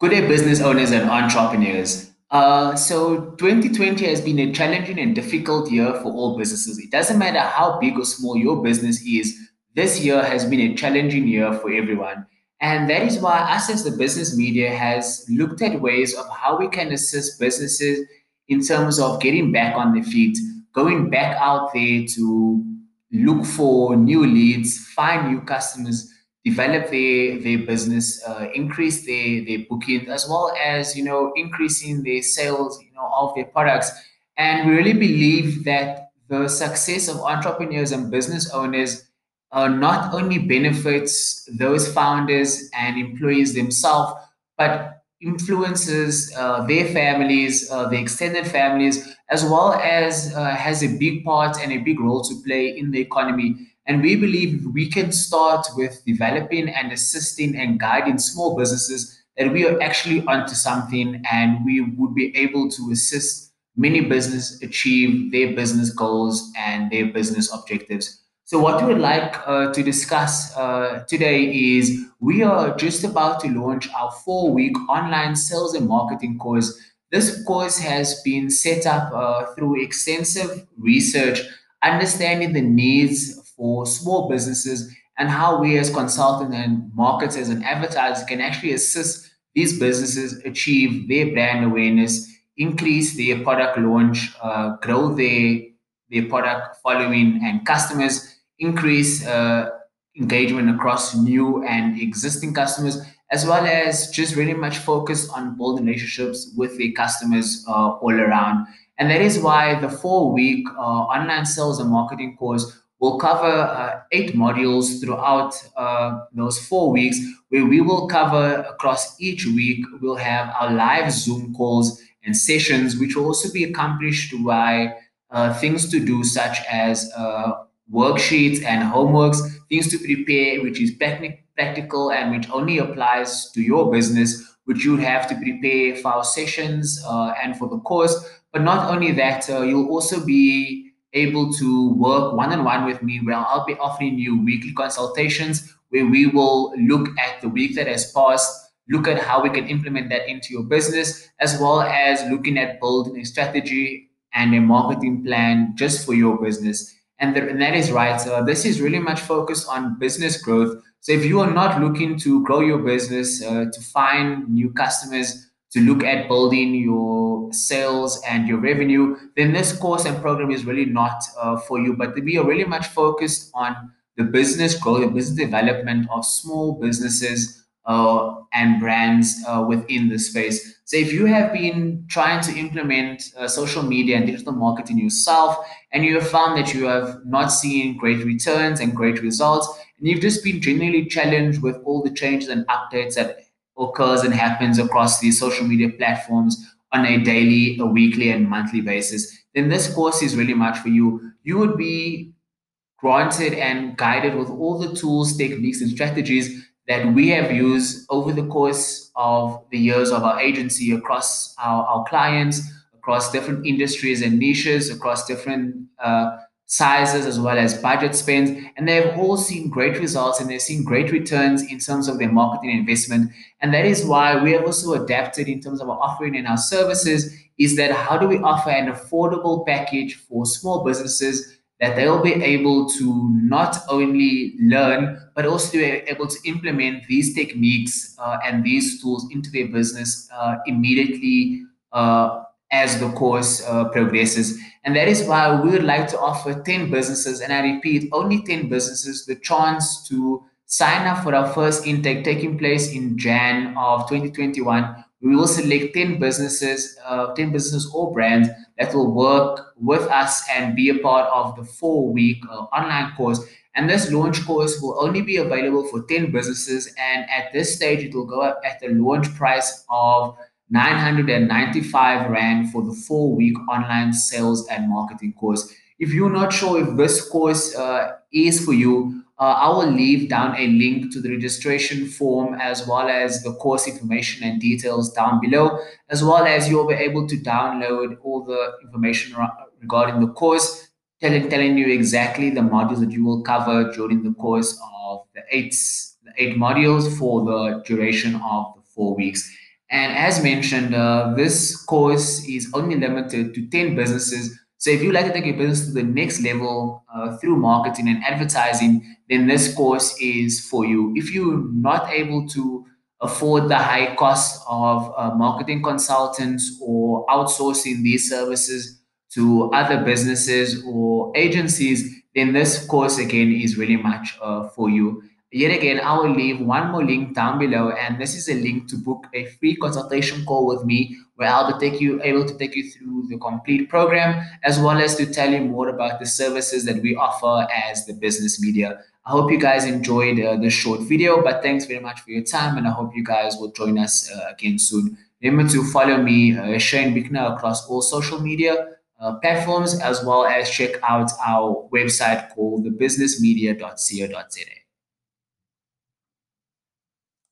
Good day, business owners and entrepreneurs. So 2020 has been a challenging and difficult year for all businesses. It doesn't matter how big or small your business is, this year has been a challenging year for everyone. And that is why us as the business media has looked at ways of how we can assist businesses in terms of getting back on their feet, going back out there to look for new leads, find new customers, develop their business, increase their bookings, as well as, you know, increasing their sales, you know, of their products. And we really believe that the success of entrepreneurs and business owners not only benefits those founders and employees themselves, but influences their families, the extended families, as well as has a big part and a big role to play in the economy. And we believe we can start with developing and assisting and guiding small businesses that we are actually onto something, and we would be able to assist many businesses achieve their business goals and their business objectives. So what we would like to discuss today is we are just about to launch our 4-week online sales and marketing course. This course has been set up through extensive research, understanding the needs for small businesses and how we as consultants and marketers and advertisers can actually assist these businesses achieve their brand awareness, increase their product launch, grow their product following and customers, increase engagement across new and existing customers, as well as just really much focus on building relationships with their customers all around. And that is why the 4-week online sales and marketing course will cover 8 modules throughout those 4 weeks, where we will cover across each week, we'll have our live Zoom calls and sessions, which will also be accomplished by things to do such as worksheets and homeworks, things to prepare, which is practical and which only applies to your business, which you have to prepare for our sessions and for the course. But not only that, you'll also be able to work one-on-one with me, where I'll be offering you weekly consultations where we will look at the week that has passed, look at how we can implement that into your business, as well as looking at building a strategy and a marketing plan just for your business. And that is right. This is really much focused on business growth. So if you are not looking to grow your business, to find new customers, to look at building your sales and your revenue, then this course and program is really not for you. But we are really much focused on the business growth, the business development of small businesses and brands within the space. So if you have been trying to implement social media and digital marketing yourself, and you have found that you have not seen great returns and great results, and you've just been genuinely challenged with all the changes and updates that occurs and happens across these social media platforms on a daily, a weekly, and monthly basis, then this course is really much for you. You would be granted and guided with all the tools, techniques, and strategies that we have used over the course of the years of our agency across our clients, across different industries and niches, across different sizes, as well as budget spends. And they've all seen great results and they've seen great returns in terms of their marketing investment. And that is why we have also adapted in terms of our offering and our services, is that how do we offer an affordable package for small businesses that they'll be able to not only learn, but also be able to implement these techniques and these tools into their business immediately as the course progresses. And that is why we would like to offer 10 businesses, and I repeat, only 10 businesses, the chance to sign up for our first intake taking place in Jan of 2021. We will select 10 businesses, or brands that will work with us and be a part of the 4-week online course. And this launch course will only be available for 10 businesses. And at this stage, it will go up at the launch price of 995 Rand for the 4-week online sales and marketing course. If you're not sure if this course is for you, I will leave down a link to the registration form, as well as the course information and details down below, as well as you'll be able to download all the information regarding the course, telling you exactly the modules that you will cover during the course of the eight modules for the duration of the 4 weeks. And as mentioned, this course is only limited to 10 businesses. So if you'd like to take your business to the next level through marketing and advertising, then this course is for you. If you're not able to afford the high cost of marketing consultants or outsourcing these services to other businesses or agencies, then this course again is really much for you. Yet again, I will leave one more link down below, and this is a link to book a free consultation call with me, where I'll be able to take you through the complete program, as well as to tell you more about the services that we offer as the Bizniz Media. I hope you guys enjoyed this short video, but thanks very much for your time, and I hope you guys will join us again soon. Remember to follow me, Shabier Biegnaar, across all social media platforms, as well as check out our website called thebiznizblog.co.za.